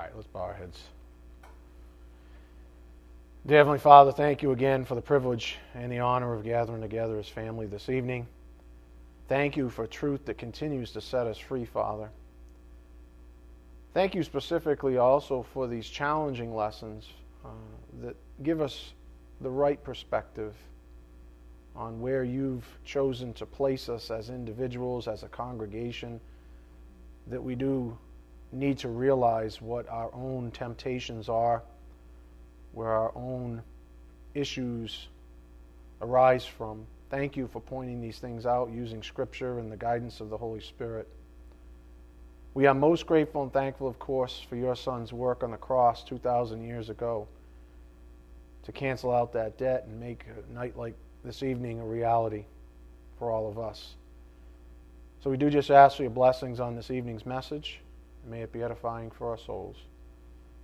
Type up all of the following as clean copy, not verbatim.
All right, let's bow our heads. Dear Heavenly Father, thank you again for the privilege and the honor of gathering together as family this evening. Thank you for truth that continues to set us free, Father. Thank you specifically also for these challenging lessons that give us the right perspective on where you've chosen to place us as individuals, as a congregation, that we do need to realize what our own temptations are, where our own issues arise from. Thank you for pointing these things out using Scripture and the guidance of the Holy Spirit. We are most grateful and thankful, of course, for your Son's work on the cross 2,000 years ago to cancel out that debt and make a night like this evening a reality for all of us. So we do just ask for your blessings on this evening's message, and may it be edifying for our souls.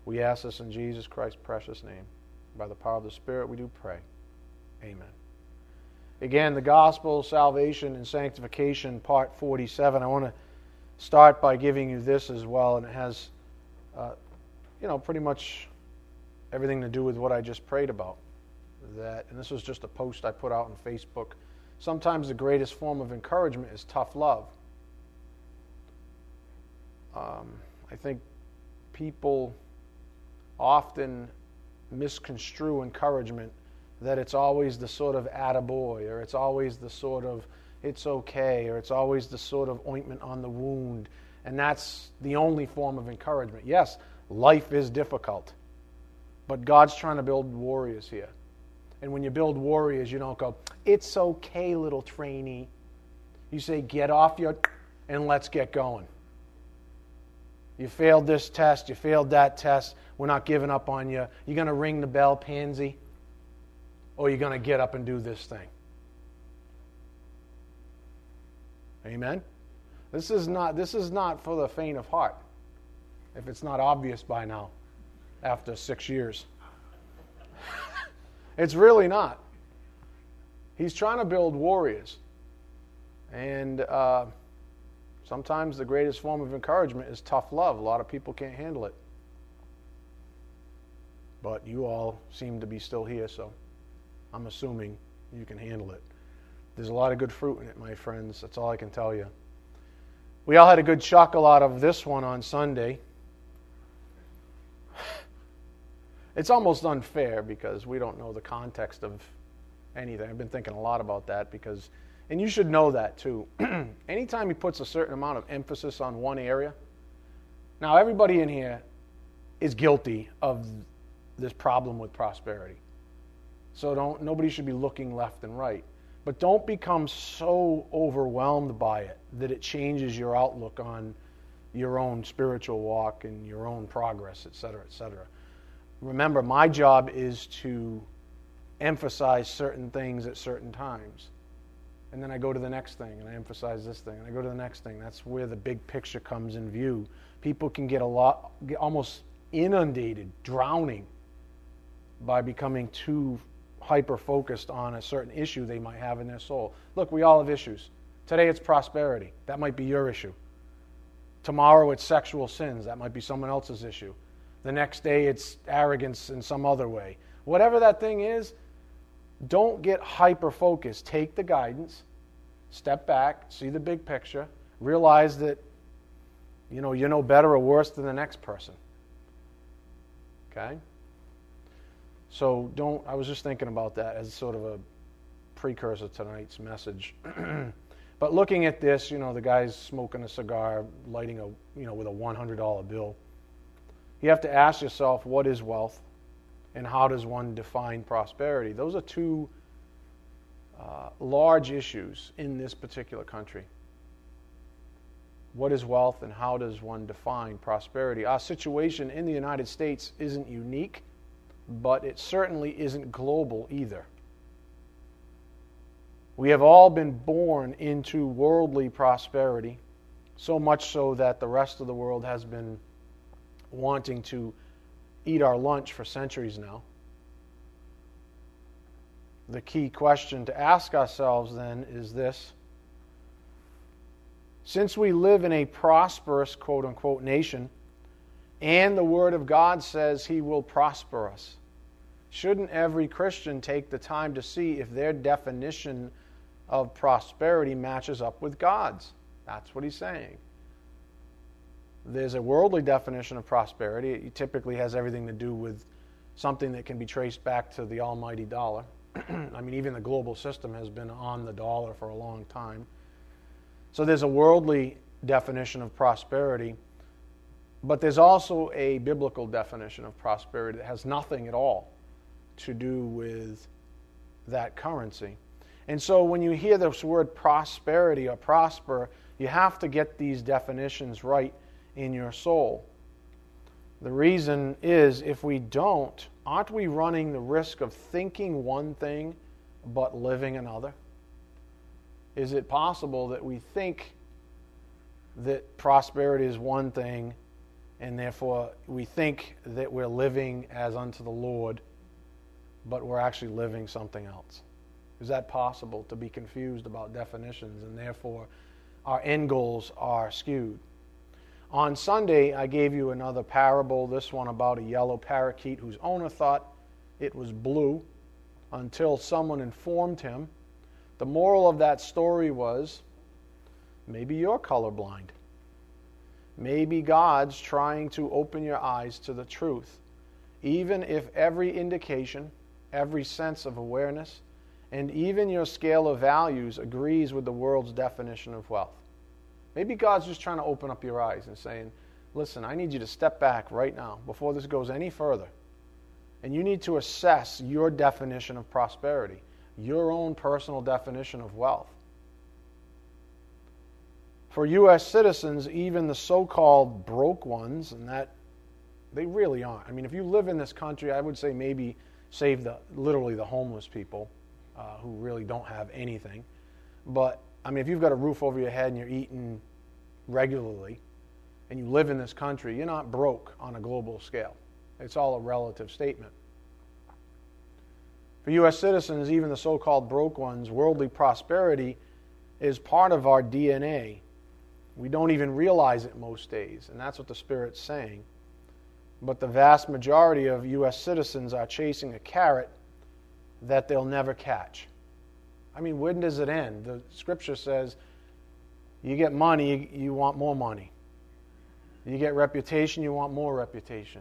We ask this in Jesus Christ's precious name. By the power of the Spirit we do pray. Amen. Again, the Gospel, Salvation, and Sanctification, Part 47. I want to start by giving you this as well, and it has, pretty much everything to do with what I just prayed about. And this was just a post I put out on Facebook. Sometimes the greatest form of encouragement is tough love. I think people often misconstrue encouragement, that it's always the sort of attaboy, or it's always the sort of it's okay, or it's always the sort of ointment on the wound, and that's the only form of encouragement. Yes, life is difficult, but God's trying to build warriors here. And when you build warriors, you don't go, it's okay, little trainee. You say, get off your and let's get going. You failed this test, you failed that test, we're not giving up on you. You're going to ring the bell, pansy, or you're going to get up and do this thing. Amen? This is not for the faint of heart, if it's not obvious by now, after 6 years. It's really not. He's trying to build warriors. And sometimes the greatest form of encouragement is tough love. A lot of people can't handle it. But you all seem to be still here, so I'm assuming you can handle it. There's a lot of good fruit in it, my friends. That's all I can tell you. We all had a good chuckle out of this one on Sunday. It's almost unfair because we don't know the context of anything. I've been thinking a lot about that because, and you should know that too. Anytime he puts a certain amount of emphasis on one area, now everybody in here is guilty of this problem with prosperity. So nobody should be looking left and right. But don't become so overwhelmed by it that it changes your outlook on your own spiritual walk and your own progress, etc., etc. Remember, my job is to emphasize certain things at certain times. And then I go to the next thing, and I emphasize this thing, and I go to the next thing. That's where the big picture comes in view. People can get almost inundated, drowning, by becoming too hyper-focused on a certain issue they might have in their soul. Look, we all have issues. Today it's prosperity. That might be your issue. Tomorrow it's sexual sins. That might be someone else's issue. The next day it's arrogance in some other way. Whatever that thing is, don't get hyper-focused. Take the guidance, step back, see the big picture, realize that you're no better or worse than the next person. Okay? So I was just thinking about that as sort of a precursor to tonight's message. But looking at this, the guy's smoking a cigar, lighting a, with a $100 bill. You have to ask yourself, what is wealth, and how does one define prosperity? Those are two large issues in this particular country. What is wealth, and how does one define prosperity? Our situation in the United States isn't unique, but it certainly isn't global either. We have all been born into worldly prosperity, so much so that the rest of the world has been wanting to eat our lunch for centuries now. The key question to ask ourselves then is this: since we live in a prosperous, quote-unquote, nation, And the Word of God says He will prosper us. Shouldn't every Christian take the time to see if their definition of prosperity matches up with God's? That's what he's saying. There's a worldly definition of prosperity. It typically has everything to do with something that can be traced back to the almighty dollar. I mean, even the global system has been on the dollar for a long time. So there's a worldly definition of prosperity, but there's also a biblical definition of prosperity that has nothing at all to do with that currency. And so when you hear this word prosperity or prosper, you have to get these definitions right in your soul. The reason is, if we don't, aren't we running the risk of thinking one thing but living another? Is it possible that we think that prosperity is one thing, and therefore we think that we're living as unto the Lord, but we're actually living something else? Is that possible, to be confused about definitions, and therefore our end goals are skewed? On Sunday, I gave you another parable, this one about a yellow parakeet whose owner thought it was blue until someone informed him. The moral of that story was, maybe you're colorblind. Maybe God's trying to open your eyes to the truth, even if every indication, every sense of awareness, and even your scale of values agrees with the world's definition of wealth. Maybe God's just trying to open up your eyes and saying, listen, I need you to step back right now before this goes any further. And you need to assess your definition of prosperity, your own personal definition of wealth. For U.S. citizens, even the so-called broke ones, and that they really aren't. I mean, if you live in this country, I would say maybe save literally the homeless people. Who really don't have anything. But, I mean, if you've got a roof over your head and you're eating regularly and you live in this country, you're not broke on a global scale. It's all a relative statement. For U.S. citizens, even the so-called broke ones, worldly prosperity is part of our DNA. We don't even realize it most days, and that's what the Spirit's saying. But the vast majority of U.S. citizens are chasing a carrot that they'll never catch. I mean, when does it end? The Scripture says, you get money, you want more money. You get reputation, you want more reputation.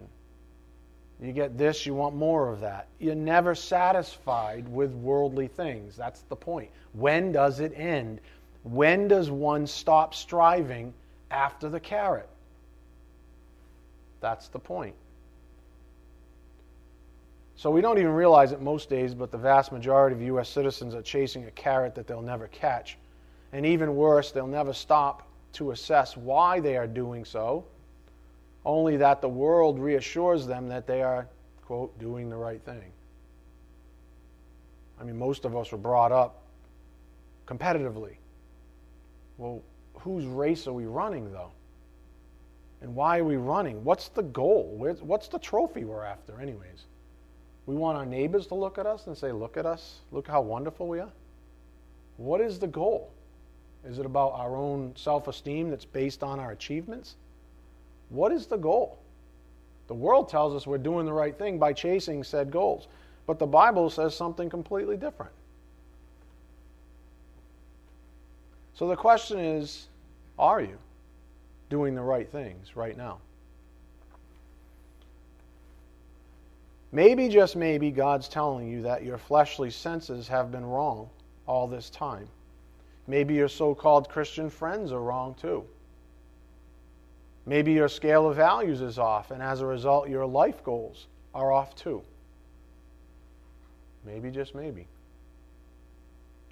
You get this, you want more of that. You're never satisfied with worldly things. That's the point. When does it end? When does one stop striving after the carrot? That's the point. So we don't even realize it most days, but the vast majority of U.S. citizens are chasing a carrot that they'll never catch. And even worse, they'll never stop to assess why they are doing so, only that the world reassures them that they are, quote, doing the right thing. I mean, most of us were brought up competitively. Well, whose race are we running, though? And why are we running? What's the goal? What's the trophy we're after, anyways? We want our neighbors to look at us and say, look at us, look how wonderful we are. What is the goal? Is it about our own self-esteem that's based on our achievements? What is the goal? The world tells us we're doing the right thing by chasing said goals, but the Bible says something completely different. So the question is, are you doing the right things right now? Maybe, just maybe, God's telling you that your fleshly senses have been wrong all this time. Maybe your so-called Christian friends are wrong too. Maybe your scale of values is off, and as a result, your life goals are off too. Maybe, just maybe.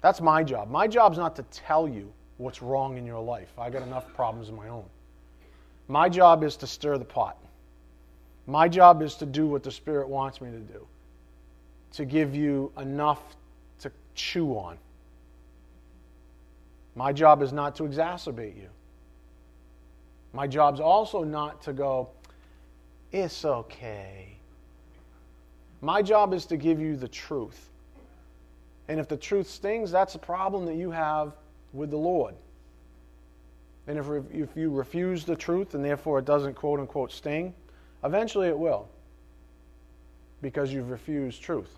That's my job. My job's not to tell you what's wrong in your life. I got enough problems of my own. My job is to stir the pot. My job is to do what the Spirit wants me to do, to give you enough to chew on. My job is not to exacerbate you. My job's also not to go, it's okay. My job is to give you the truth. And if the truth stings, that's a problem that you have with the Lord. And if you refuse the truth and therefore it doesn't quote-unquote sting, Eventually it will, because you've refused truth.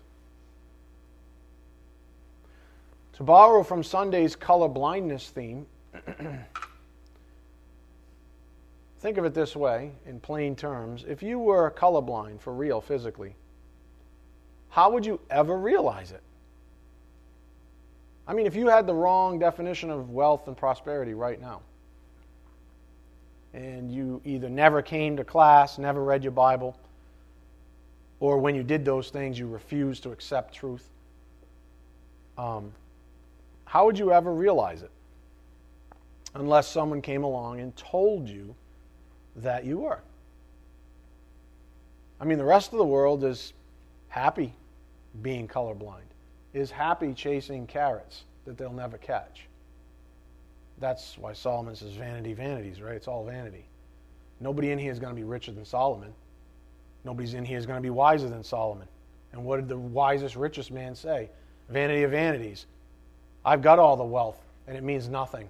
To borrow from Sunday's color blindness theme, think of it this way, in plain terms. If you were colorblind for real physically, how would you ever realize it? I mean, if you had the wrong definition of wealth and prosperity right now, and you either never came to class, never read your Bible, or when you did those things, you refused to accept truth, how would you ever realize it? Unless someone came along and told you that you were. I mean, the rest of the world is happy being colorblind, is happy chasing carrots that they'll never catch. That's why Solomon says vanity, vanities, right? It's all vanity. Nobody in here is going to be richer than Solomon. Nobody's in here is going to be wiser than Solomon. And what did the wisest, richest man say? Vanity of vanities. I've got all the wealth, and it means nothing.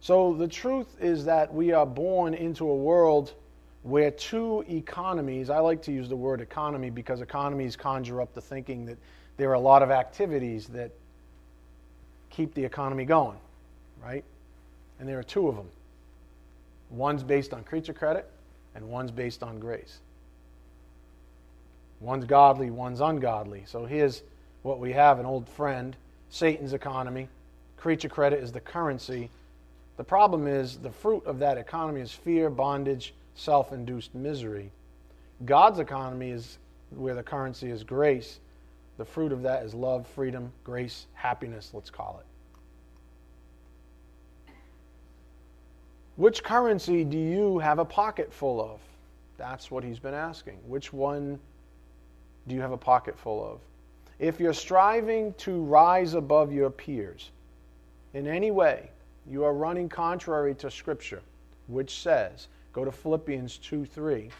So the truth is that we are born into a world where two economies, I like to use the word economy because economies conjure up the thinking that there are a lot of activities that keep the economy going, right? And there are two of them. One's based on creature credit, and one's based on grace. One's godly, one's ungodly. So here's what we have, an old friend, Satan's economy. Creature credit is the currency. The problem is the fruit of that economy is fear, bondage, self-induced misery. God's economy is where the currency is grace. The fruit of that is love, freedom, grace, happiness, let's call it. Which currency do you have a pocket full of? That's what he's been asking. Which one do you have a pocket full of? If you're striving to rise above your peers in any way, you are running contrary to Scripture, which says, go to Philippians 2:3.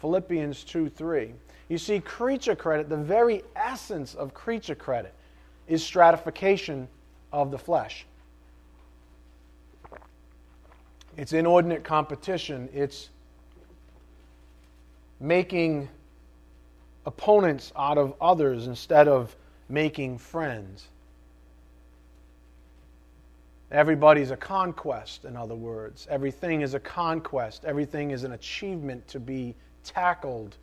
Philippians 2:3. You see, creature credit, the very essence of creature credit, is stratification of the flesh. It's inordinate competition. It's making opponents out of others instead of making friends. Everybody's a conquest, in other words. Everything is a conquest. Everything is an achievement to be tackled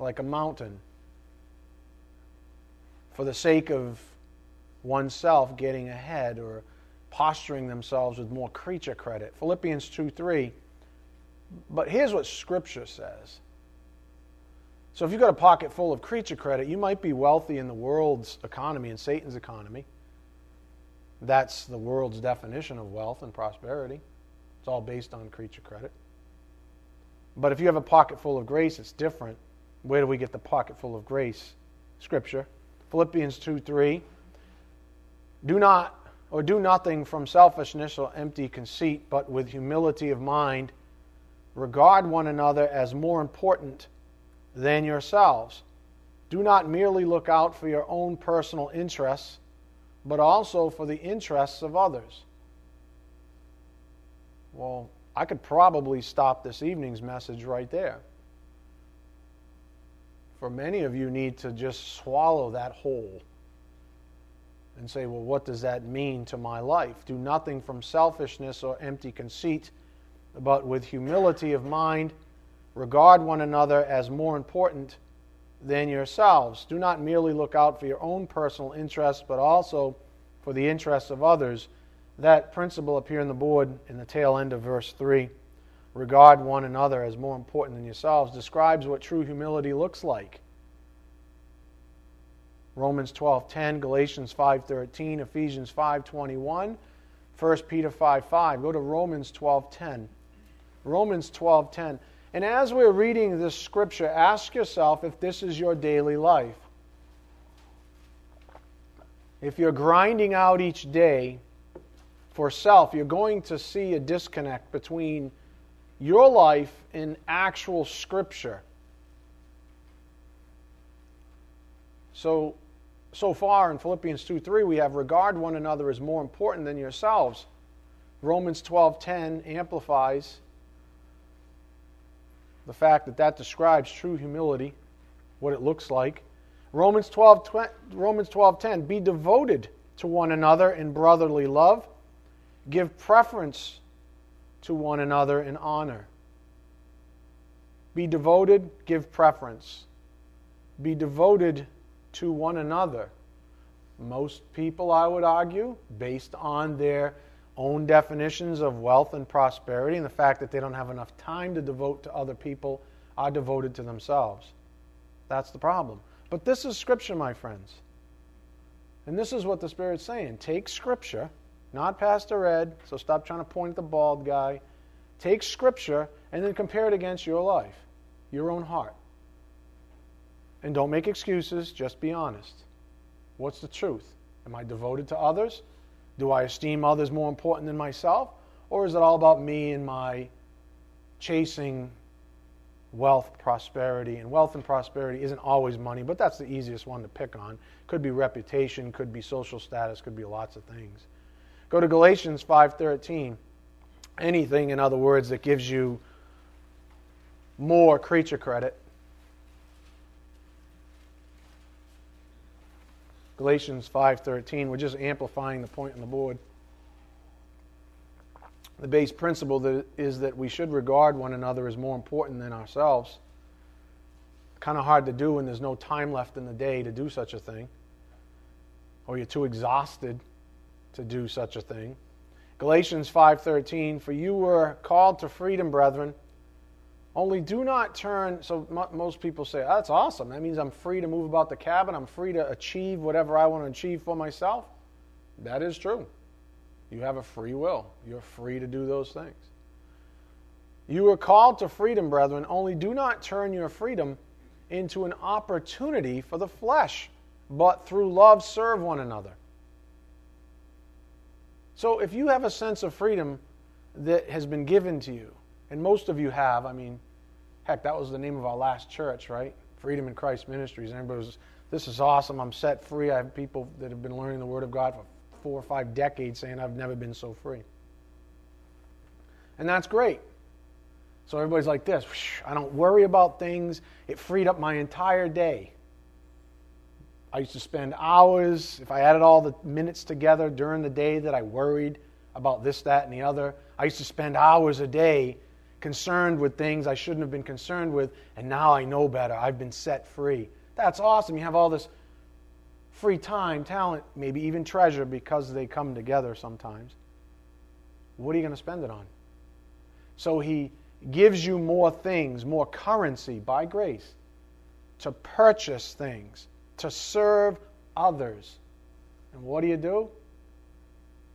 like a mountain for the sake of oneself getting ahead or posturing themselves with more creature credit. Philippians 2:3. But here's what Scripture says. So if you've got a pocket full of creature credit, you might be wealthy in the world's economy and Satan's economy. That's the world's definition of wealth and prosperity. It's all based on creature credit. But if you have a pocket full of grace, it's different. Where do we get the pocket full of grace? Scripture. Philippians 2:3. Do nothing from selfishness or empty conceit, but with humility of mind, regard one another as more important than yourselves. Do not merely look out for your own personal interests, but also for the interests of others. Well, I could probably stop this evening's message right there. For many of you need to just swallow that whole and say, well, what does that mean to my life? Do nothing from selfishness or empty conceit, but with humility of mind, regard one another as more important than yourselves. Do not merely look out for your own personal interests, but also for the interests of others. That principle appears in the board in the tail end of verse 3. Regard one another as more important than yourselves describes what true humility looks like. Romans 12:10, Galatians 5:13, Ephesians 5:21, 1 Peter 5:5. Go to Romans 12:10. Romans 12:10. And as we're reading this scripture, ask yourself if this is your daily life. If you're grinding out each day for self, you're going to see a disconnect between your life and actual scripture. So far in Philippians 2:3, we have regard one another as more important than yourselves. Romans 12:10 amplifies the fact that that describes true humility, what it looks like. Romans 12:10, be devoted to one another in brotherly love. Give preference to one another in honor. Be devoted, give preference. Be devoted to one another. Most people, I would argue, based on their own definitions of wealth and prosperity and the fact that they don't have enough time to devote to other people, are devoted to themselves. That's the problem. But this is Scripture, my friends. And this is what the Spirit's saying. Take Scripture, not Pastor Ed, so stop trying to point at the bald guy. Take Scripture and then compare it against your life, your own heart. And don't make excuses, just be honest. What's the truth? Am I devoted to others? Do I esteem others more important than myself? Or is it all about me and my chasing wealth, prosperity? And wealth and prosperity isn't always money, but that's the easiest one to pick on. Could be reputation, could be social status, could be lots of things. Go to Galatians 5:13. Anything, in other words, that gives you more creature credit. Galatians 5:13, we're just amplifying the point on the board. The base principle that is that we should regard one another as more important than ourselves. Kind of hard to do when there's no time left in the day to do such a thing, or you're too exhausted to do such a thing. Galatians 5:13, for you were called to freedom, brethren. Only do not turn, so most people say, oh, that's awesome. That means I'm free to move about the cabin. I'm free to achieve whatever I want to achieve for myself. That is true. You have a free will. You're free to do those things. You are called to freedom, brethren. Only do not turn your freedom into an opportunity for the flesh, but through love serve one another. So if you have a sense of freedom that has been given to you, and most of you have, I mean, heck, that was the name of our last church, right? Freedom in Christ Ministries. And everybody was, this is awesome, I'm set free. I have people that have been learning the Word of God for 4 or 5 decades saying, I've never been so free. And that's great. So everybody's like this, I don't worry about things. It freed up my entire day. I used to spend hours, if I added all the minutes together during the day that I worried about this, that, and the other, I used to spend hours a day concerned with things I shouldn't have been concerned with, and now I know better. I've been set free. That's awesome. You have all this free time, talent, maybe even treasure, because they come together sometimes. What are you going to spend it on? So he gives you more things, more currency by grace to purchase things, to serve others. And what do?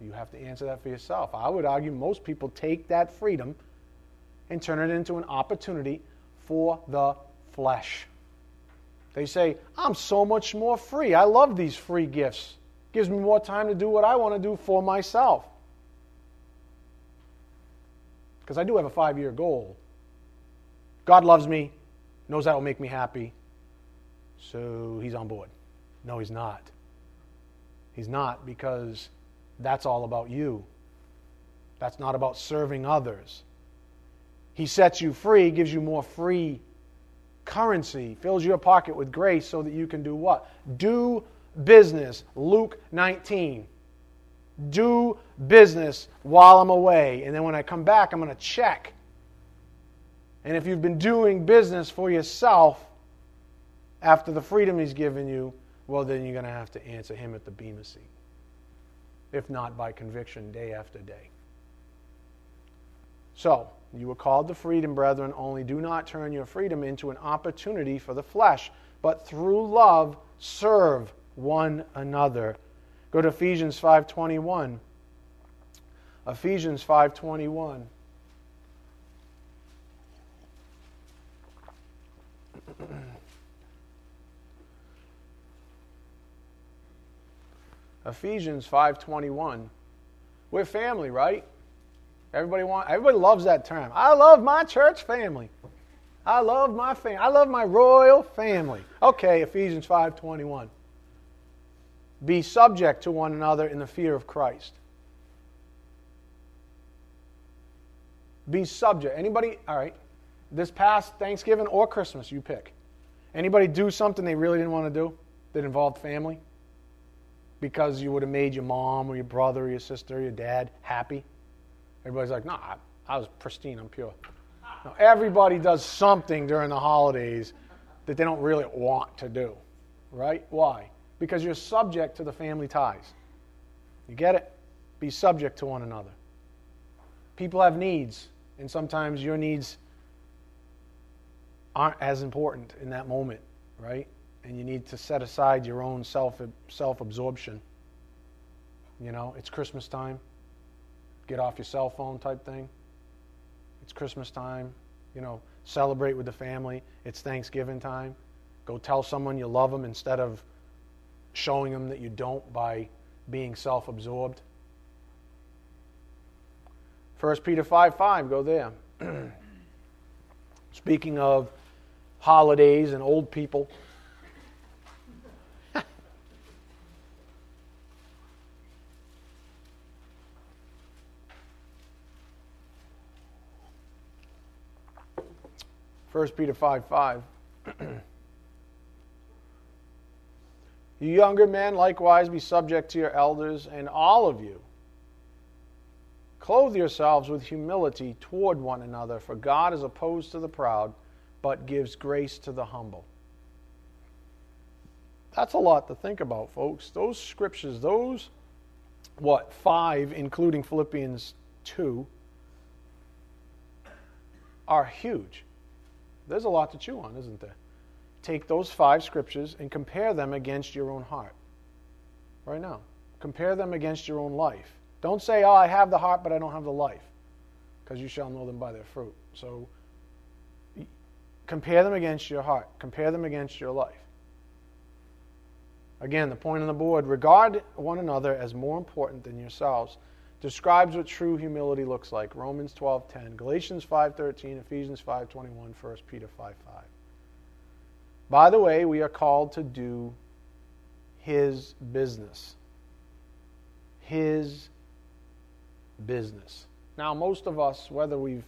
You have to answer that for yourself. I would argue most people take that freedom and turn it into an opportunity for the flesh. They say, I'm so much more free. I love these free gifts. Gives me more time to do what I want to do for myself. Because I do have a 5-year goal. God loves me, knows that will make me happy, so he's on board. No, he's not. He's not, because that's all about you. That's not about serving others. He sets you free, gives you more free currency, fills your pocket with grace so that you can do what? Do business. Luke 19. Do business while I'm away. And then when I come back, I'm going to check. And if you've been doing business for yourself after the freedom he's given you, well, then you're going to have to answer him at the Bema seat. If not by conviction, day after day. So, you were called to freedom, brethren, only do not turn your freedom into an opportunity for the flesh, but through love serve one another. Go to Ephesians 5:21. Ephesians 5:21. Ephesians 5:21. We're family, right? Everybody loves that term. I love my church family. I love my family. I love my royal family. Okay, Ephesians 5:21. Be subject to one another in the fear of Christ. be subject. Anybody, all right, this past Thanksgiving or Christmas, you pick. Anybody do something they really didn't want to do that involved family? Because you would have made your mom or your brother or your sister or your dad happy? Everybody's like, no, I was pristine, I'm pure. No, everybody does something during the holidays that they don't really want to do, right? Why? Because you're subject to the family ties. You get it? Be subject to one another. People have needs, and sometimes your needs aren't as important in that moment, right? And you need to set aside your own self-absorption. You know, it's Christmas time. Get off your cell phone type thing. It's Christmas time. You know, celebrate with the family. It's Thanksgiving time. Go tell someone you love them instead of showing them that you don't by being self-absorbed. 1 Peter 5:5, go there. Speaking of holidays and old people. First Peter 5:5. You younger men, likewise, be subject to your elders, and all of you clothe yourselves with humility toward one another, for God is opposed to the proud, but gives grace to the humble. That's a lot to think about, folks. Those scriptures, those, five, including Philippians 2, are huge. There's a lot to chew on, isn't there? Take those five scriptures and compare them against your own heart. Right now. Compare them against your own life. Don't say, oh, I have the heart, but I don't have the life. Because you shall know them by their fruit. So, compare them against your heart. Compare them against your life. Again, the point on the board, regard one another as more important than yourselves, describes what true humility looks like. Romans 12:10, Galatians 5:13, Ephesians 5:21, 1 Peter 5:5. By the way, we are called to do His business. His business. Now, most of us, whether we've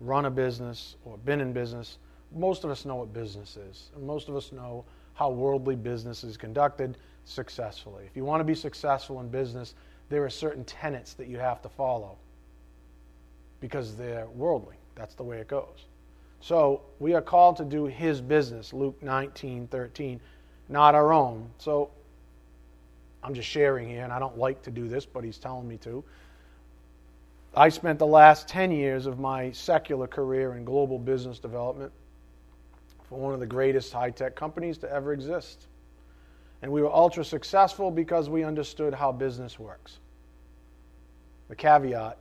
run a business or been in business, most of us know what business is. And most of us know how worldly business is conducted successfully. If you want to be successful in business, there are certain tenets that you have to follow because they're worldly. That's the way it goes. So we are called to do His business, Luke 19:13, not our own. So I'm just sharing here, and I don't like to do this, but He's telling me to. I spent the last 10 years of my secular career in global business development for one of the greatest high-tech companies to ever exist. And we were ultra successful because we understood how business works. The caveat,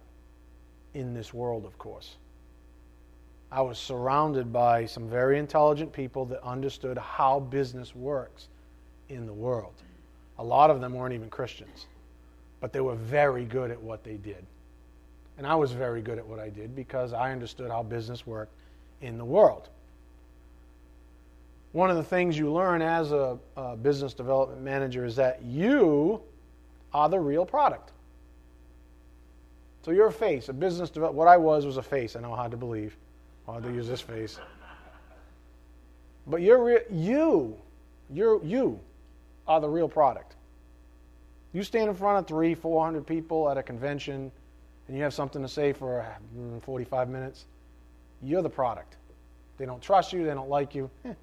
in this world, of course. I was surrounded by some very intelligent people that understood how business works in the world. A lot of them weren't even Christians, but they were very good at what they did. And I was very good at what I did because I understood how business worked in the world. One of the things you learn as a business development manager is that you are the real product. So you're a face, a business development. What I was a face. I know how to believe. I had to use this face. But you are the real product. You stand in front of 300-400 people at a convention and you have something to say for 45 minutes. You're the product. They don't trust you. They don't like you. They're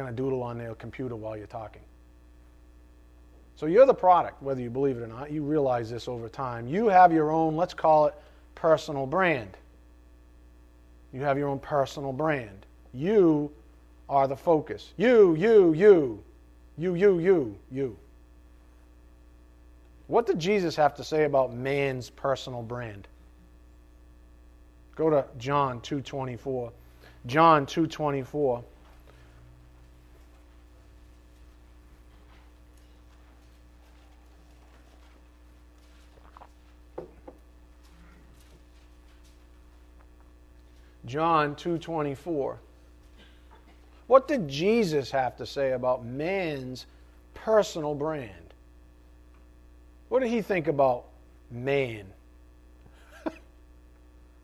going to doodle on their computer while you're talking. So you're the product, whether you believe it or not. You realize this over time. You have your own, let's call it, personal brand. You have your own personal brand. You are the focus. You. What did Jesus have to say about man's personal brand? Go to John 2:24. John 2:24. John 2:24. What did Jesus have to say about man's personal brand? What did He think about man?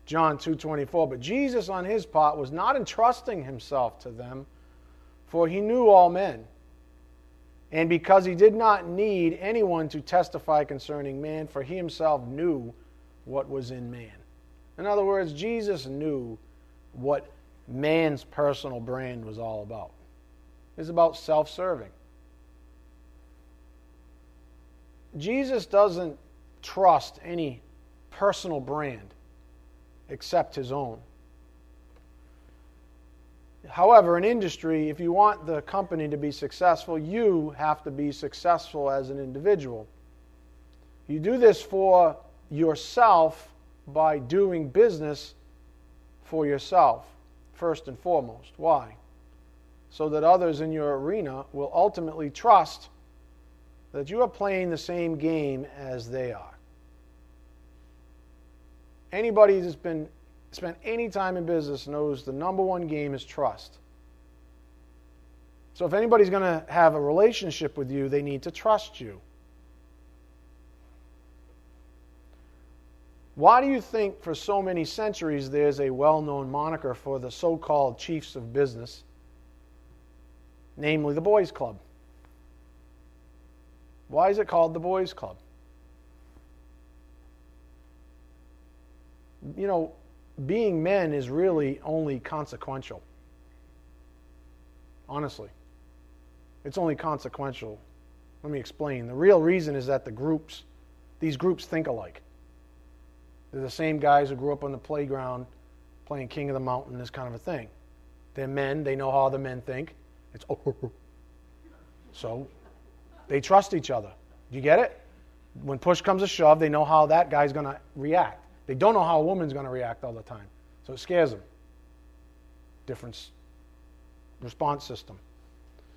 John 2:24. But Jesus, on his part, was not entrusting himself to them, for he knew all men. And because he did not need anyone to testify concerning man, for he himself knew what was in man. In other words, Jesus knew what man's personal brand was all about. It was about self-serving. Jesus doesn't trust any personal brand except his own. However, in industry, if you want the company to be successful, you have to be successful as an individual. You do this for yourself by doing business for yourself, first and foremost. Why? So that others in your arena will ultimately trust that you are playing the same game as they are. Anybody that's been spent any time in business knows the number one game is trust. So if anybody's going to have a relationship with you, they need to trust you. Why do you think for so many centuries there's a well-known moniker for the so-called chiefs of business, namely the Boys Club? Why is it called the Boys Club? You know, being men is really only consequential. Honestly. It's only consequential. Let me explain. The real reason is that these groups think alike. They're the same guys who grew up on the playground playing King of the Mountain, this kind of a thing. They're men. They know how other men think. It's, oh. So they trust each other. Do you get it? When push comes to shove, they know how that guy's going to react. They don't know how a woman's going to react all the time. So it scares them. Different response system.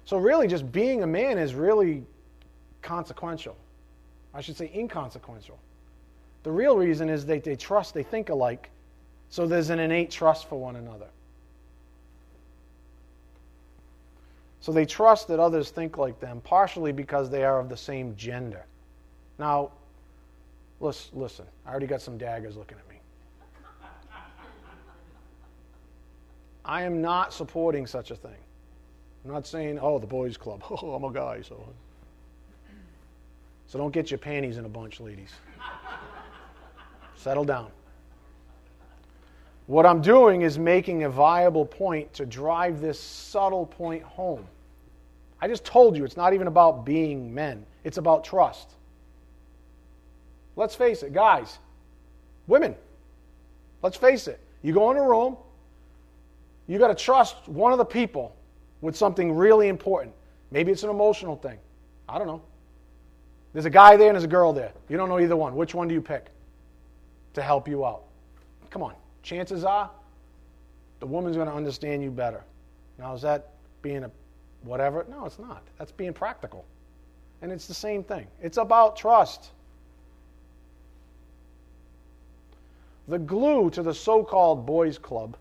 So really just being a man is really consequential. I should say inconsequential. The real reason is they trust, they think alike. So there's an innate trust for one another. So they trust that others think like them, partially because they are of the same gender. Now, listen, I already got some daggers looking at me. I am not supporting such a thing. I'm not saying, oh, the Boys Club. Oh, I'm a guy, so don't get your panties in a bunch, ladies. Settle down. What I'm doing is making a viable point to drive this subtle point home. I just told you it's not even about being men. It's about trust. Let's face it, guys, women, let's face it. You go in a room, you got to trust one of the people with something really important. Maybe it's an emotional thing. I don't know. There's a guy there and there's a girl there. You don't know either one. Which one do you pick to help you out? Come on. Chances are the woman's going to understand you better. Now, is that being a whatever? No, it's not. That's being practical. And it's the same thing. It's about trust. The glue to the so-called Boys Club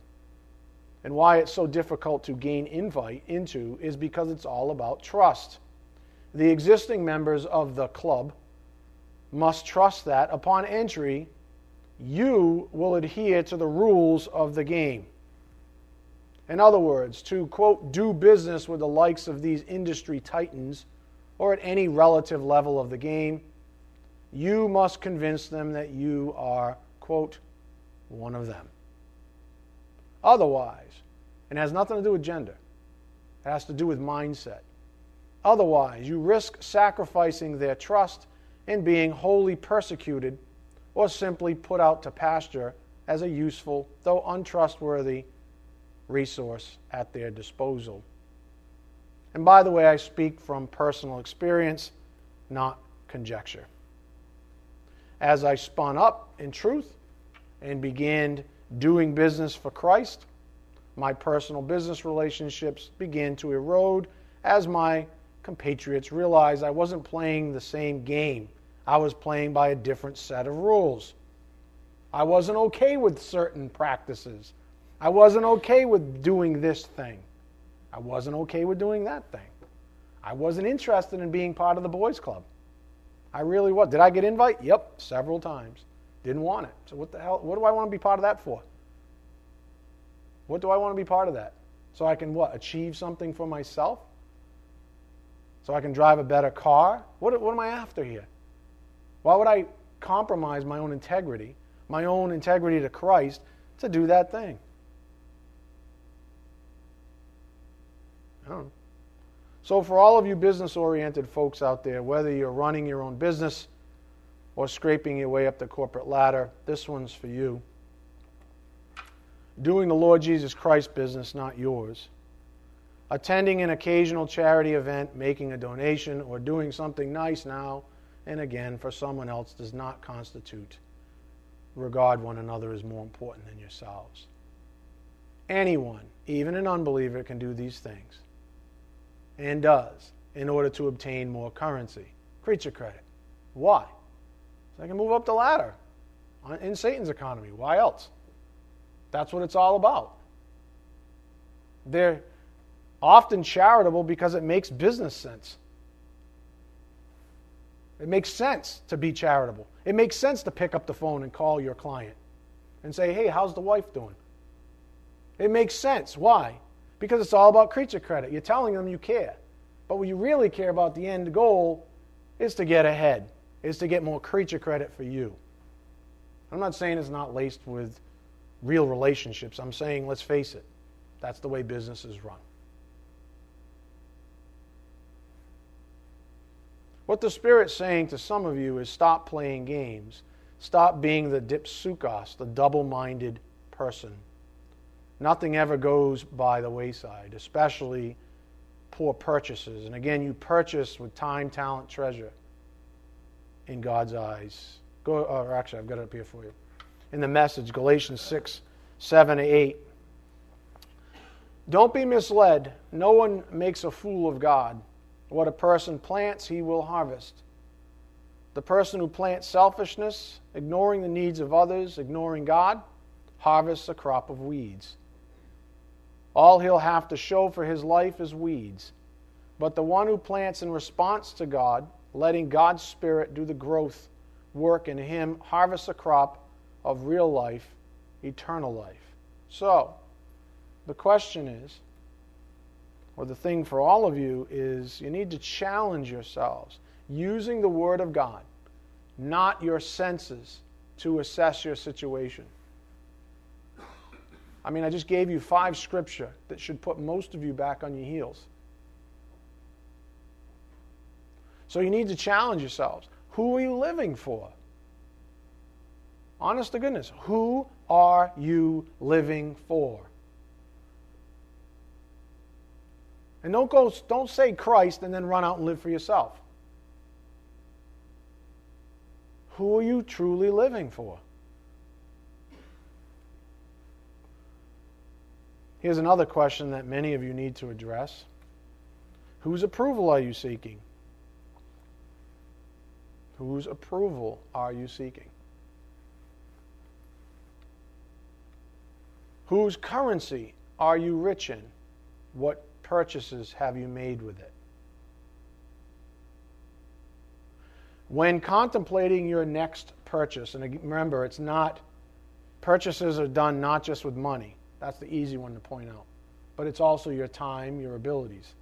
and why it's so difficult to gain invite into is because it's all about trust. The existing members of the club must trust that upon entry, you will adhere to the rules of the game. In other words, to, quote, do business with the likes of these industry titans or at any relative level of the game, you must convince them that you are, quote, one of them. Otherwise, and it has nothing to do with gender. It has to do with mindset. Otherwise, you risk sacrificing their trust and being wholly persecuted or simply put out to pasture as a useful, though untrustworthy, resource at their disposal. And by the way, I speak from personal experience, not conjecture. As I spun up in truth and began doing business for Christ, my personal business relationships began to erode as my compatriots realized I wasn't playing the same game. I was playing by a different set of rules. I wasn't okay with certain practices. I wasn't okay with doing this thing. I wasn't okay with doing that thing. I wasn't interested in being part of the Boys Club. I really was. Did I get invite? Yep, several times. Didn't want it. So what the hell, what do I want to be part of that for? What do I want to be part of that? So I can what? Achieve something for myself? So I can drive a better car? What am I after here? Why would I compromise my own integrity to Christ, to do that thing? I don't know. So for all of you business-oriented folks out there, whether you're running your own business or scraping your way up the corporate ladder, this one's for you. Doing the Lord Jesus Christ business, not yours. Attending an occasional charity event, making a donation, or doing something nice now and again for someone else does not constitute regard one another as more important than yourselves. Anyone, even an unbeliever, can do these things and does in order to obtain more currency, creature credit. Why? So I can move up the ladder in Satan's economy. Why else? That's what it's all about. They're often charitable because it makes business sense. It makes sense to be charitable. It makes sense to pick up the phone and call your client and say, hey, how's the wife doing? It makes sense. Why? Because it's all about creature credit. You're telling them you care. But what you really care about, the end goal, is to get ahead, is to get more creature credit for you. I'm not saying it's not laced with real relationships. I'm saying, let's face it, that's the way business is run. What the Spirit's saying to some of you is stop playing games. Stop being the dipsukos, the double-minded person. Nothing ever goes by the wayside, especially poor purchases. And again, you purchase with time, talent, treasure in God's eyes. I've got it up here for you. In the Message, Galatians 6:7-8. Don't be misled. No one makes a fool of God. What a person plants, he will harvest. The person who plants selfishness, ignoring the needs of others, ignoring God, harvests a crop of weeds. All he'll have to show for his life is weeds. But the one who plants in response to God, letting God's Spirit do the growth work in him, harvests a crop of real life, eternal life. So, the question is, or the thing for all of you is, you need to challenge yourselves using the Word of God, not your senses, to assess your situation. I mean, I just gave you 5 scripture that should put most of you back on your heels. So you need to challenge yourselves. Who are you living for? Honest to goodness, who are you living for? And don't say Christ and then run out and live for yourself. Who are you truly living for? Here's another question that many of you need to address. Whose approval are you seeking? Whose approval are you seeking? Whose currency are you rich in? What purchases have you made with it? When contemplating your next purchase, and remember, it's not, purchases are done not just with money. That's the easy one to point out. But it's also your time, your abilities.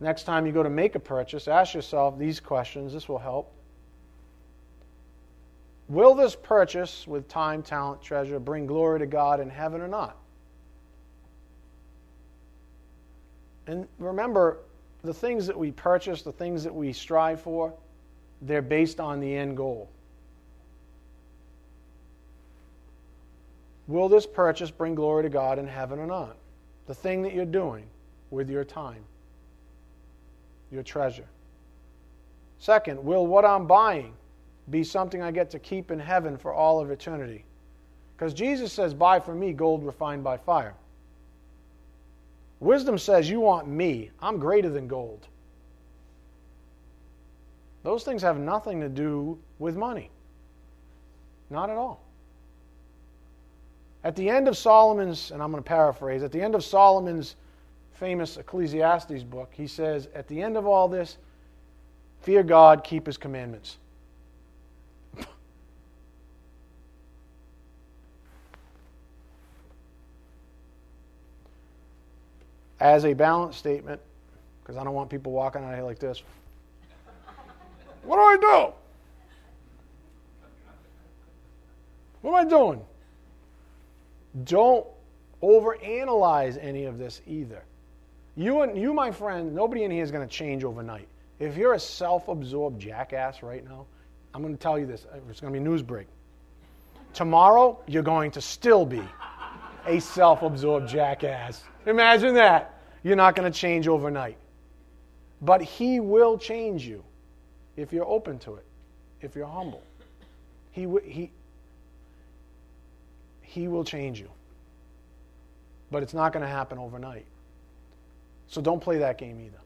Next time you go to make a purchase, ask yourself these questions. This will help. Will this purchase with time, talent, treasure bring glory to God in heaven or not? And remember, the things that we purchase, the things that we strive for, they're based on the end goal. Will this purchase bring glory to God in heaven or not? The thing that you're doing with your time, your treasure. Second, will what I'm buying be something I get to keep in heaven for all of eternity? Because Jesus says, buy for me gold refined by fire. Wisdom says, you want me. I'm greater than gold. Those things have nothing to do with money. Not at all. At the end of Solomon's, and I'm going to paraphrase, at the end of Solomon's famous Ecclesiastes book, he says, at the end of all this, fear God, keep His commandments. as a balance statement, because I don't want people walking out of here like this. What do I do? What am I doing? Don't overanalyze any of this either. You, my friend, nobody in here is going to change overnight. If you're a self-absorbed jackass right now, I'm going to tell you this. It's going to be a news break. Tomorrow, you're going to still be a self-absorbed jackass. Imagine that. You're not going to change overnight. But he will change you if you're open to it, if you're humble. He will change you. But it's not going to happen overnight. So don't play that game either.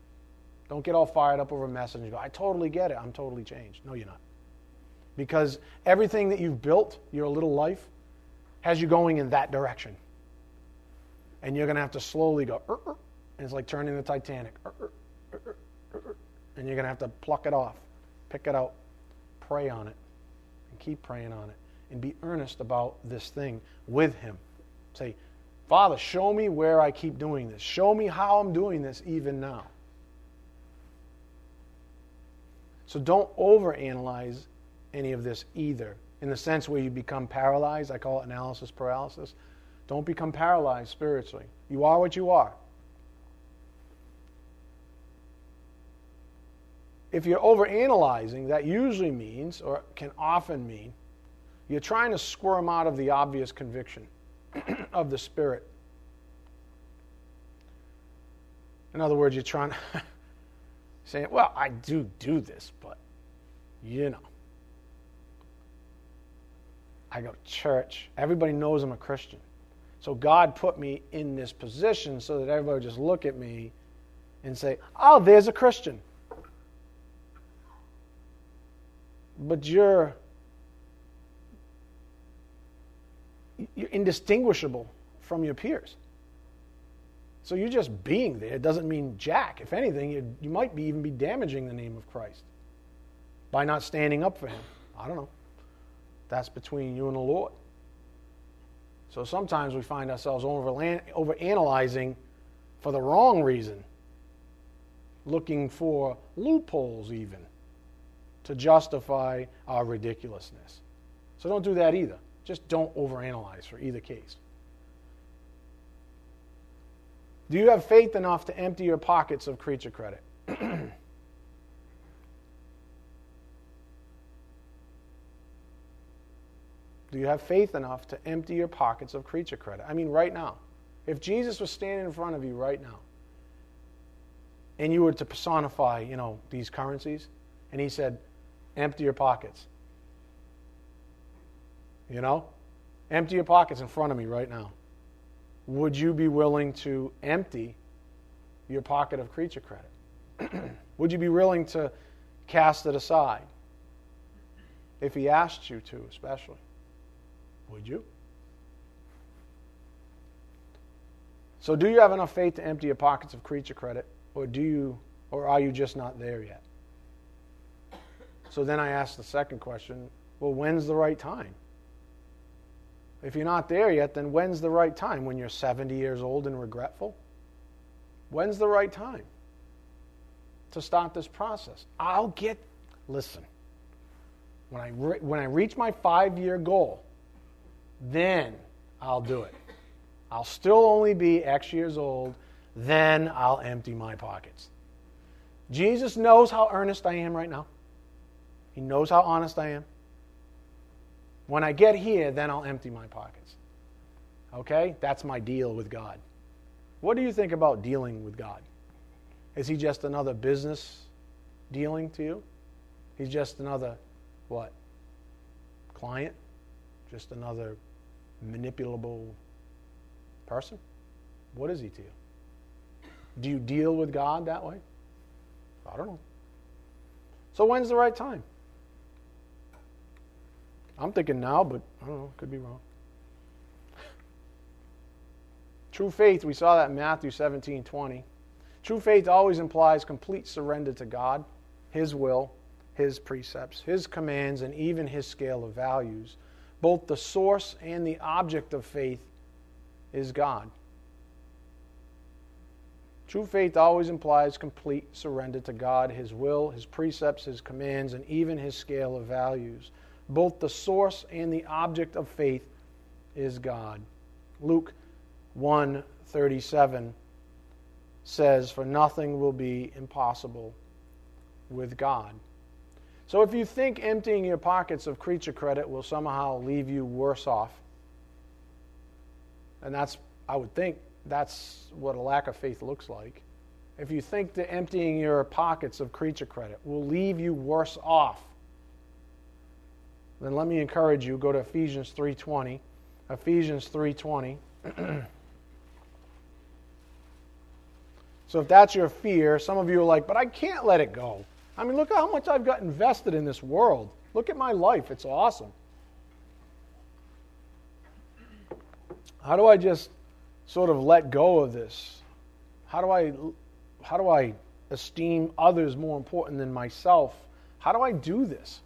Don't get all fired up over a message and go, I totally get it. I'm totally changed. No, you're not. Because everything that you've built, your little life, has you going in that direction. And you're going to have to slowly go, and it's like turning the Titanic. And you're going to have to pluck it off, pick it out, pray on it, and keep praying on it, and be earnest about this thing with him. Say, Father, show me where I keep doing this. Show me how I'm doing this even now. So don't overanalyze any of this either, in the sense where you become paralyzed. I call it analysis paralysis. Don't become paralyzed spiritually. You are what you are. If you're overanalyzing, that usually means, or can often mean, you're trying to squirm out of the obvious conviction of the Spirit. In other words, you're trying to say, well, I do this, but, you know. I go to church. Everybody knows I'm a Christian. So God put me in this position so that everybody would just look at me and say, oh, there's a Christian. But you're indistinguishable from your peers. So you just being there doesn't mean jack. If anything, you might be even be damaging the name of Christ by not standing up for him. I don't know. That's between you and the Lord. So sometimes we find ourselves overanalyzing for the wrong reason, looking for loopholes even to justify our ridiculousness. So don't do that either. Just don't overanalyze for either case. Do you have faith enough to empty your pockets of creature credit? Do you have faith enough to empty your pockets of creature credit? I mean, right now. If Jesus was standing in front of you right now, and you were to personify, these currencies, and he said, empty your pockets. Empty your pockets in front of me right now. Would you be willing to empty your pocket of creature credit? Would you be willing to cast it aside? If he asked you to, especially. Would you? So do you have enough faith to empty your pockets of creature credit, or are you just not there yet? So then I ask the second question, well, when's the right time? If you're not there yet, then when's the right time? When you're 70 years old and regretful? When's the right time to start this process? Listen, when I reach my 5-year goal, then I'll do it. I'll still only be X years old. Then I'll empty my pockets. Jesus knows how earnest I am right now. He knows how honest I am. When I get here, then I'll empty my pockets. Okay? That's my deal with God. What do you think about dealing with God? Is he just another business dealing to you? He's just another, what? Client? Just another manipulable person? What is he to you? Do you deal with God that way? I don't know. So when's the right time? I'm thinking now, but I don't know. Could be wrong. True faith, we saw that in Matthew 17:20. True faith always implies complete surrender to God, his will, his precepts, his commands, and even his scale of values. Both the source and the object of faith is God. True faith always implies complete surrender to God, His will, His precepts, His commands, and even His scale of values. Both the source and the object of faith is God. Luke 1:37 says, "For nothing will be impossible with God." So if you think emptying your pockets of creature credit will somehow leave you worse off, and I would think that's what a lack of faith looks like. If you think that emptying your pockets of creature credit will leave you worse off, then let me encourage you, go to Ephesians 3:20. Ephesians 3:20. So if that's your fear, some of you are like, but I can't let it go. I mean, look at how much I've got invested in this world. Look at my life. It's awesome. How do I just sort of let go of this? How do I esteem others more important than myself? How do I do this?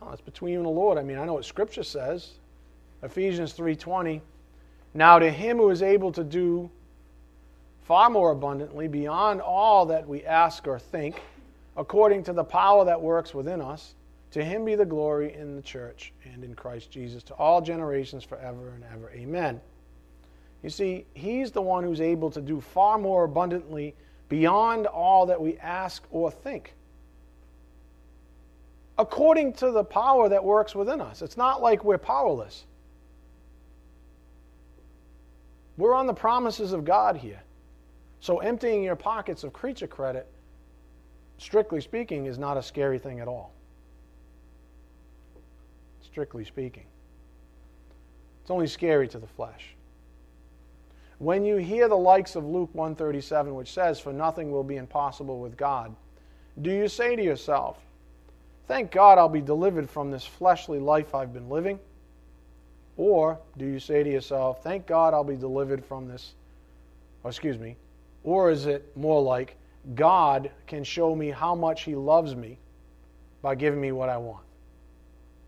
Well, it's between you and the Lord. I mean, I know what Scripture says. Ephesians 3:20. Now to Him who is able to do far more abundantly beyond all that we ask or think, according to the power that works within us, to Him be the glory in the church and in Christ Jesus to all generations forever and ever. Amen. You see, He's the one who's able to do far more abundantly beyond all that we ask or think, according to the power that works within us. It's not like we're powerless. We're on the promises of God here. So emptying your pockets of creature credit, strictly speaking, is not a scary thing at all. Strictly speaking. It's only scary to the flesh. When you hear the likes of Luke 1:37, which says, "For nothing will be impossible with God," do you say to yourself, "Thank God I'll be delivered from this fleshly life I've been living"? Or do you say to yourself, "Thank God I'll be delivered from this," or is it more like, "God can show me how much He loves me by giving me what I want"?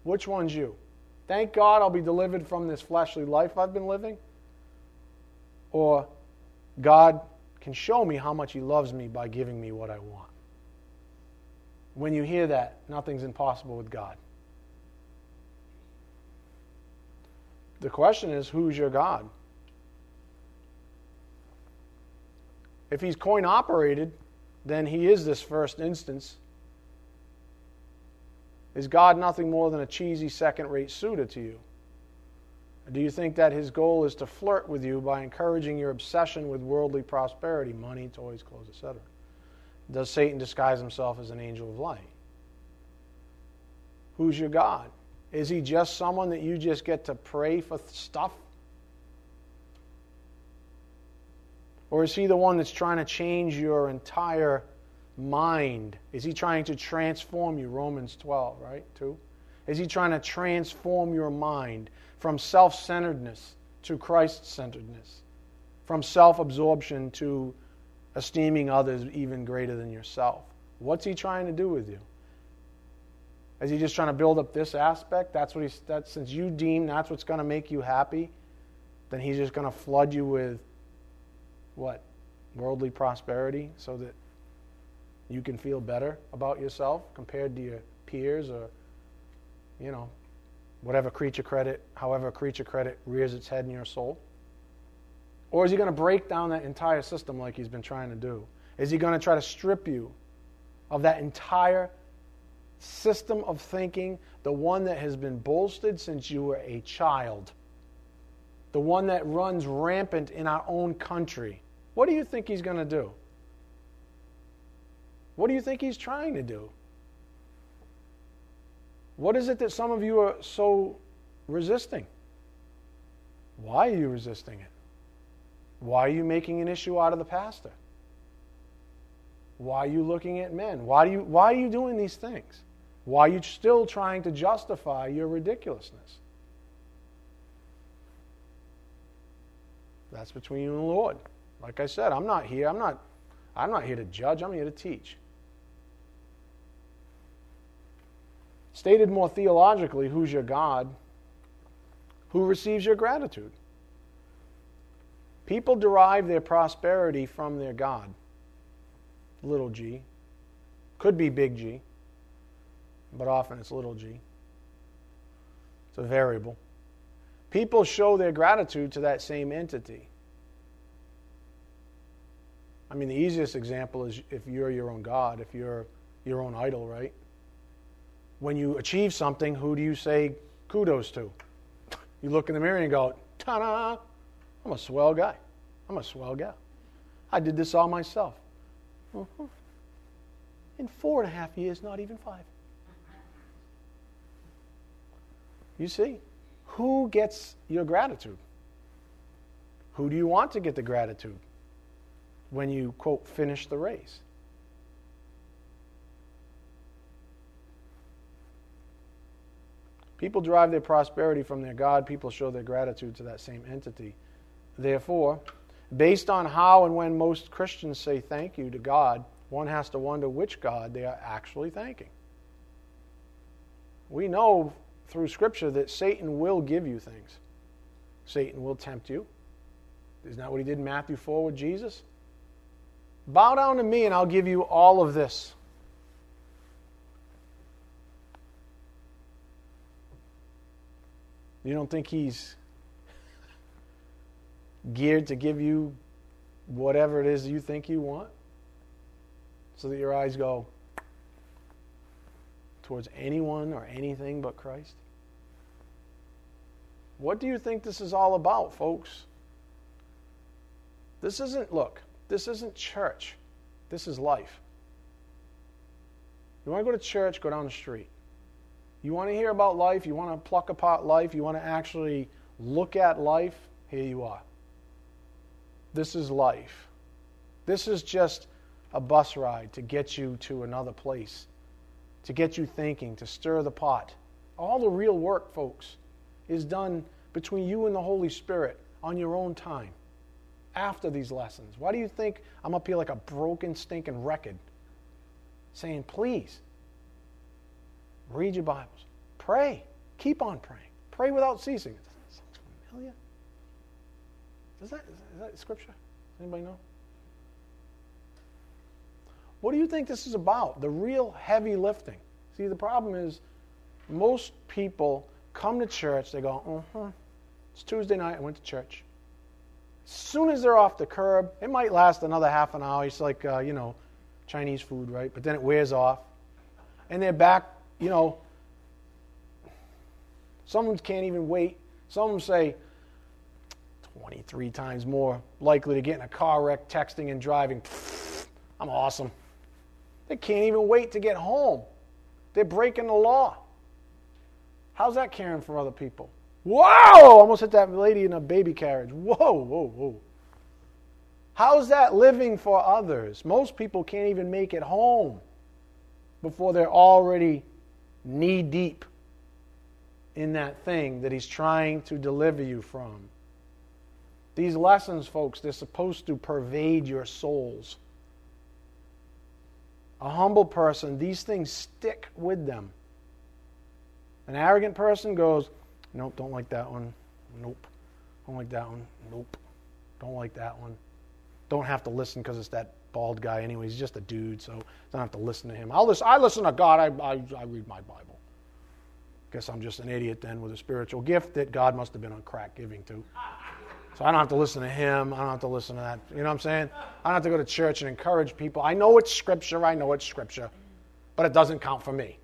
Which one's you? Thank God I'll be delivered from this fleshly life I've been living? Or God can show me how much He loves me by giving me what I want? When you hear that, nothing's impossible with God. The question is, who's your God? If He's coin-operated, then He is this first instance. Is God nothing more than a cheesy second-rate suitor to you? Or do you think that His goal is to flirt with you by encouraging your obsession with worldly prosperity, money, toys, clothes, etc.? Does Satan disguise himself as an angel of light? Who's your God? Is He just someone that you just get to pray for stuff? Or is He the one that's trying to change your entire mind? Is He trying to transform you? Romans 12, right? 2. Is He trying to transform your mind from self-centeredness to Christ-centeredness? From self-absorption to esteeming others even greater than yourself? What's He trying to do with you? Is He just trying to build up this aspect? Since you deem that's what's going to make you happy, then He's just going to flood you with what? Worldly prosperity, so that you can feel better about yourself compared to your peers, or, you know, however creature credit rears its head in your soul? Or is He going to break down that entire system like He's been trying to do? Is He going to try to strip you of that entire system of thinking, the one that has been bolstered since you were a child, the one that runs rampant in our own country? What do you think He's going to do? What do you think He's trying to do? What is it that some of you are so resisting? Why are you resisting it? Why are you making an issue out of the pastor? Why are you looking at men? Why are you doing these things? Why are you still trying to justify your ridiculousness? That's between you and the Lord. Like I said, I'm not here to judge. I'm here to teach. Stated more theologically, who's your God? Who receives your gratitude? People derive their prosperity from their God. Little g. Could be big G, but often it's little g. It's a variable. People show their gratitude to that same entity. I mean, the easiest example is if you're your own God, if you're your own idol, right? When you achieve something, who do you say kudos to? You look in the mirror and go, ta-da, I'm a swell guy. I'm a swell guy. I did this all myself. Mm-hmm. In 4.5 years, not even 5. You see, who gets your gratitude? Who do you want to get the gratitude when you, quote, finish the race? People derive their prosperity from their God. People show their gratitude to that same entity. Therefore, based on how and when most Christians say thank you to God, one has to wonder which God they are actually thanking. We know through Scripture that Satan will give you things. Satan will tempt you. Isn't that what he did in Matthew 4 with Jesus? Bow down to me and I'll give you all of this. You don't think he's geared to give you whatever it is you think you want? So that your eyes go towards anyone or anything but Christ? What do you think this is all about, folks? This isn't church. This is life. You want to go to church, go down the street. You want to hear about life, you want to pluck apart life, you want to actually look at life, here you are. This is life. This is just a bus ride to get you to another place, to get you thinking, to stir the pot. All the real work, folks, is done between you and the Holy Spirit on your own time, after these lessons. Why do you think I'm up here like a broken, stinking record saying, please, read your Bibles. Pray. Keep on praying. Pray without ceasing. Does that sound familiar? Is that Scripture? Anybody know? What do you think this is about? The real heavy lifting. See, the problem is most people come to church, they go, it's Tuesday night, I went to church. As soon as they're off the curb, it might last another half an hour. It's like, Chinese food, right? But then it wears off. And they're back. Some of them can't even wait. Some of them say 23 times more likely to get in a car wreck, texting and driving. I'm awesome. They can't even wait to get home. They're breaking the law. How's that caring for other people? Whoa! Almost hit that lady in a baby carriage. Whoa, whoa, whoa. How's that living for others? Most people can't even make it home before they're already knee-deep in that thing that he's trying to deliver you from. These lessons, folks, they're supposed to pervade your souls. A humble person, these things stick with them. An arrogant person goes, nope, don't like that one. Nope. Don't like that one. Nope. Don't like that one. Don't have to listen because it's that bald guy anyway. He's just a dude, so I don't have to listen to him. I listen to God. I read my Bible. Guess I'm just an idiot then with a spiritual gift that God must have been on crack giving to. So I don't have to listen to him. I don't have to listen to that. You know what I'm saying? I don't have to go to church and encourage people. I know it's Scripture, but it doesn't count for me.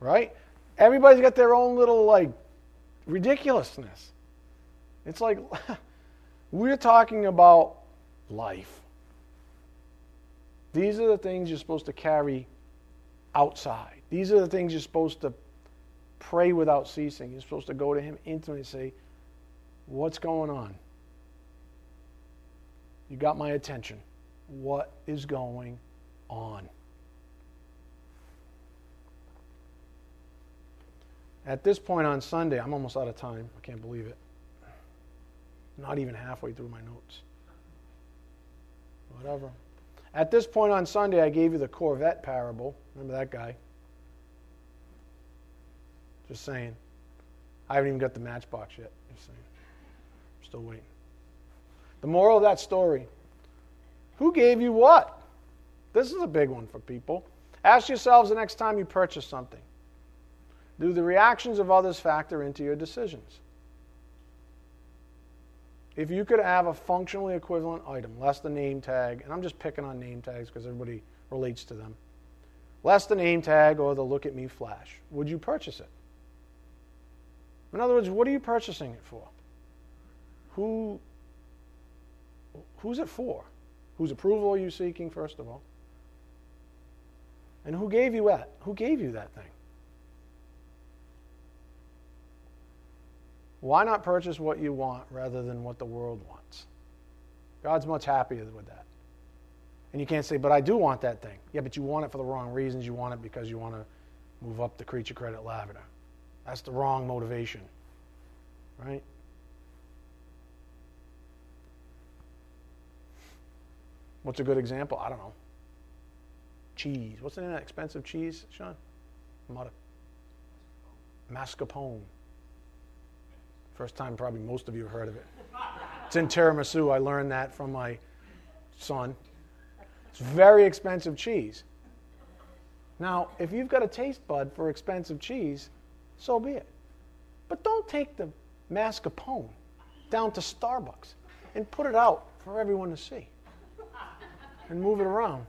Right? Everybody's got their own little, ridiculousness. It's like, we're talking about life. These are the things you're supposed to carry outside. These are the things you're supposed to pray without ceasing. You're supposed to go to him intimately and say, what's going on? You got my attention. What is going on? At this point on Sunday, I'm almost out of time. I can't believe it. Not even halfway through my notes. Whatever. At this point on Sunday, I gave you the Corvette parable. Remember that guy? Just saying. I haven't even got the matchbox yet. Just saying. Still waiting. The moral of that story. Who gave you what? This is a big one for people. Ask yourselves the next time you purchase something. Do the reactions of others factor into your decisions? If you could have a functionally equivalent item, less the name tag, and I'm just picking on name tags because everybody relates to them, less the name tag or the look at me flash, would you purchase it? In other words, what are you purchasing it for? Who's it for? Whose approval are you seeking, first of all? And who gave you that? Who gave you that thing? Why not purchase what you want rather than what the world wants? God's much happier with that. And you can't say, but I do want that thing. Yeah, but you want it for the wrong reasons. You want it because you want to move up the creature credit ladder. That's the wrong motivation, right? What's a good example? I don't know. Cheese. What's the name of that expensive cheese, Sean? Mascarpone. First time probably most of you have heard of it. It's in tiramisu. I learned that from my son. It's very expensive cheese. Now, if you've got a taste bud for expensive cheese, so be it. But don't take the mascarpone down to Starbucks and put it out for everyone to see and move it around.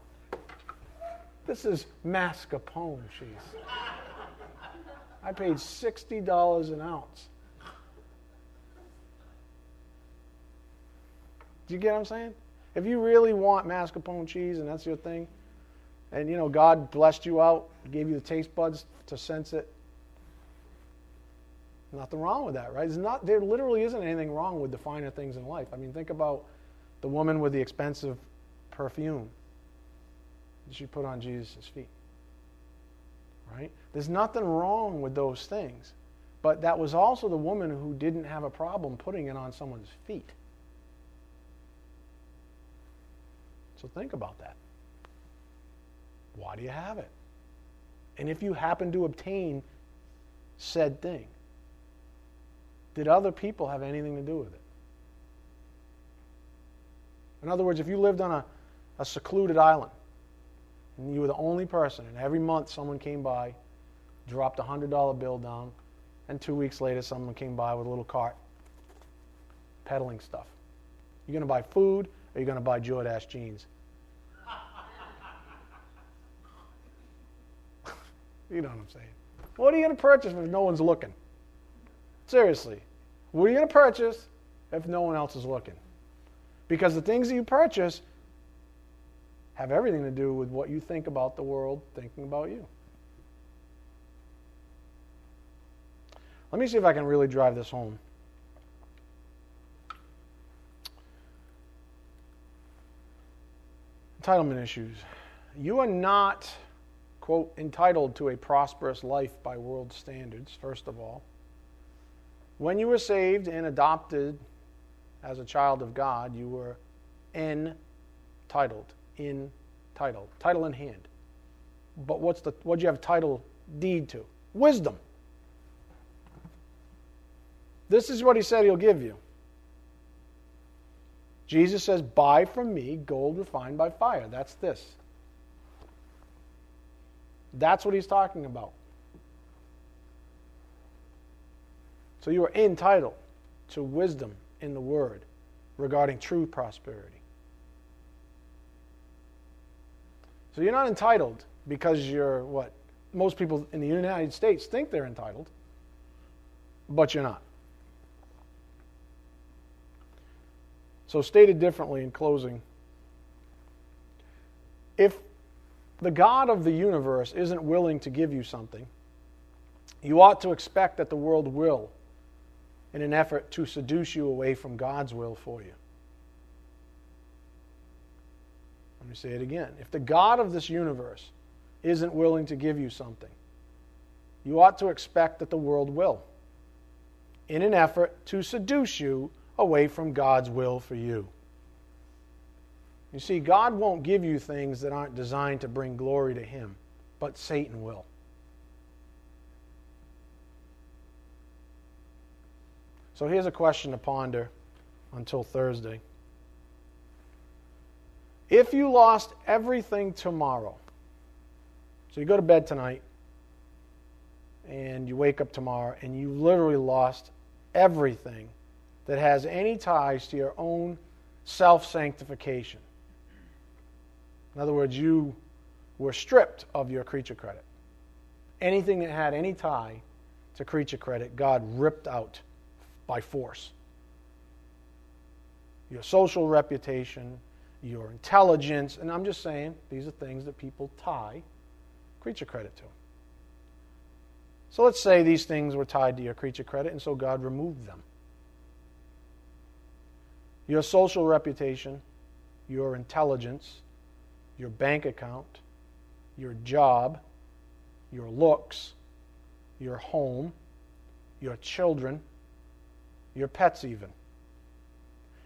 This is mascarpone cheese. I paid $60 an ounce. Do you get what I'm saying? If you really want mascarpone cheese and that's your thing, and you know God blessed you out, gave you the taste buds to sense it, nothing wrong with that, right? There literally isn't anything wrong with the finer things in life. I mean, think about the woman with the expensive perfume that she put on Jesus' feet, right? There's nothing wrong with those things, but that was also the woman who didn't have a problem putting it on someone's feet. So think about that. Why do you have it? And if you happen to obtain said thing, did other people have anything to do with it? In other words, if you lived on a secluded island and you were the only person, and every month someone came by, dropped a $100 bill down, and 2 weeks later someone came by with a little cart peddling stuff. You're going to buy food, or you're going to buy Jordache jeans. You know what I'm saying. What are you going to purchase if no one's looking? Seriously. What are you going to purchase if no one else is looking? Because the things that you purchase have everything to do with what you think about the world thinking about you. Let me see if I can really drive this home. Entitlement issues. You are not, quote, entitled to a prosperous life by world standards, first of all. When you were saved and adopted as a child of God, you were entitled, title in hand. But what do you have title deed to? Wisdom. This is what he said he'll give you. Jesus says, buy from me gold refined by fire. That's this. That's what he's talking about. So you are entitled to wisdom in the Word regarding true prosperity. So you're not entitled because you're what? Most people in the United States think they're entitled, but you're not. So stated differently in closing, if the God of the universe isn't willing to give you something, you ought to expect that the world will in an effort to seduce you away from God's will for you. Let me say it again. If the God of this universe isn't willing to give you something, you ought to expect that the world will in an effort to seduce you away from God's will for you. You see, God won't give you things that aren't designed to bring glory to Him, but Satan will. So here's a question to ponder until Thursday. If you lost everything tomorrow, so you go to bed tonight and you wake up tomorrow and you literally lost everything that has any ties to your own self-sanctification. In other words, you were stripped of your creature credit. Anything that had any tie to creature credit, God ripped out by force. Your social reputation, your intelligence, and I'm just saying, these are things that people tie creature credit to. So let's say these things were tied to your creature credit, and so God removed them. Your social reputation, your intelligence, your bank account, your job, your looks, your home, your children, your pets even.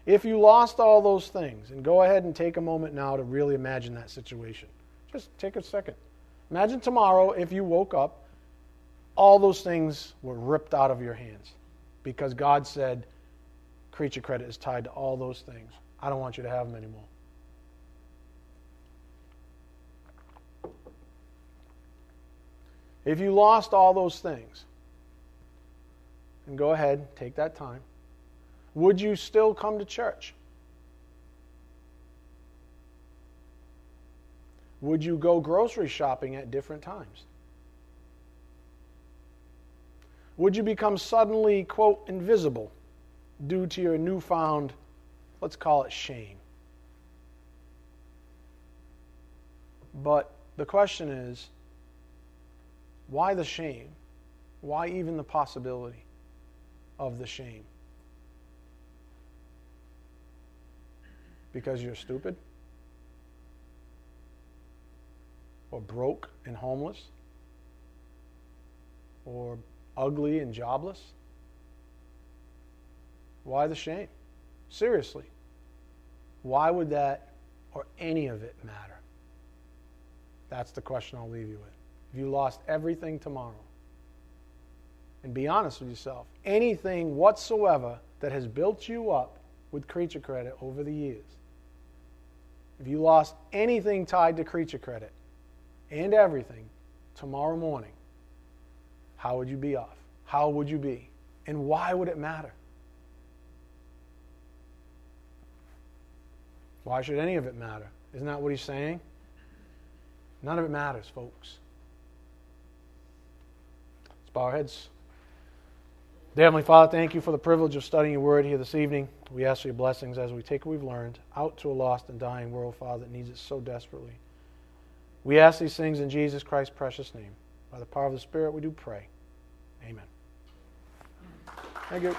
If you lost all those things, and go ahead and take a moment now to really imagine that situation. Just take a second. Imagine tomorrow if you woke up, all those things were ripped out of your hands because God said, creature credit is tied to all those things. I don't want you to have them anymore. If you lost all those things, and go ahead, take that time, would you still come to church? Would you go grocery shopping at different times? Would you become suddenly, quote, invisible due to your newfound, let's call it shame? But the question is, why the shame? Why even the possibility of the shame? Because you're stupid? Or broke and homeless? Or ugly and jobless? Why the shame? Seriously. Why would that or any of it matter? That's the question I'll leave you with. If you lost everything tomorrow, and be honest with yourself, anything whatsoever that has built you up with creature credit over the years, if you lost anything tied to creature credit and everything tomorrow morning, how would you be off? How would you be? And why would it matter? Why should any of it matter? Isn't that what he's saying? None of it matters, folks. Bow our heads. Dear Heavenly Father, thank you for the privilege of studying your word here this evening. We ask for your blessings as we take what we've learned out to a lost and dying world, Father, that needs it so desperately. We ask these things in Jesus Christ's precious name. By the power of the Spirit, we do pray. Amen. Thank you.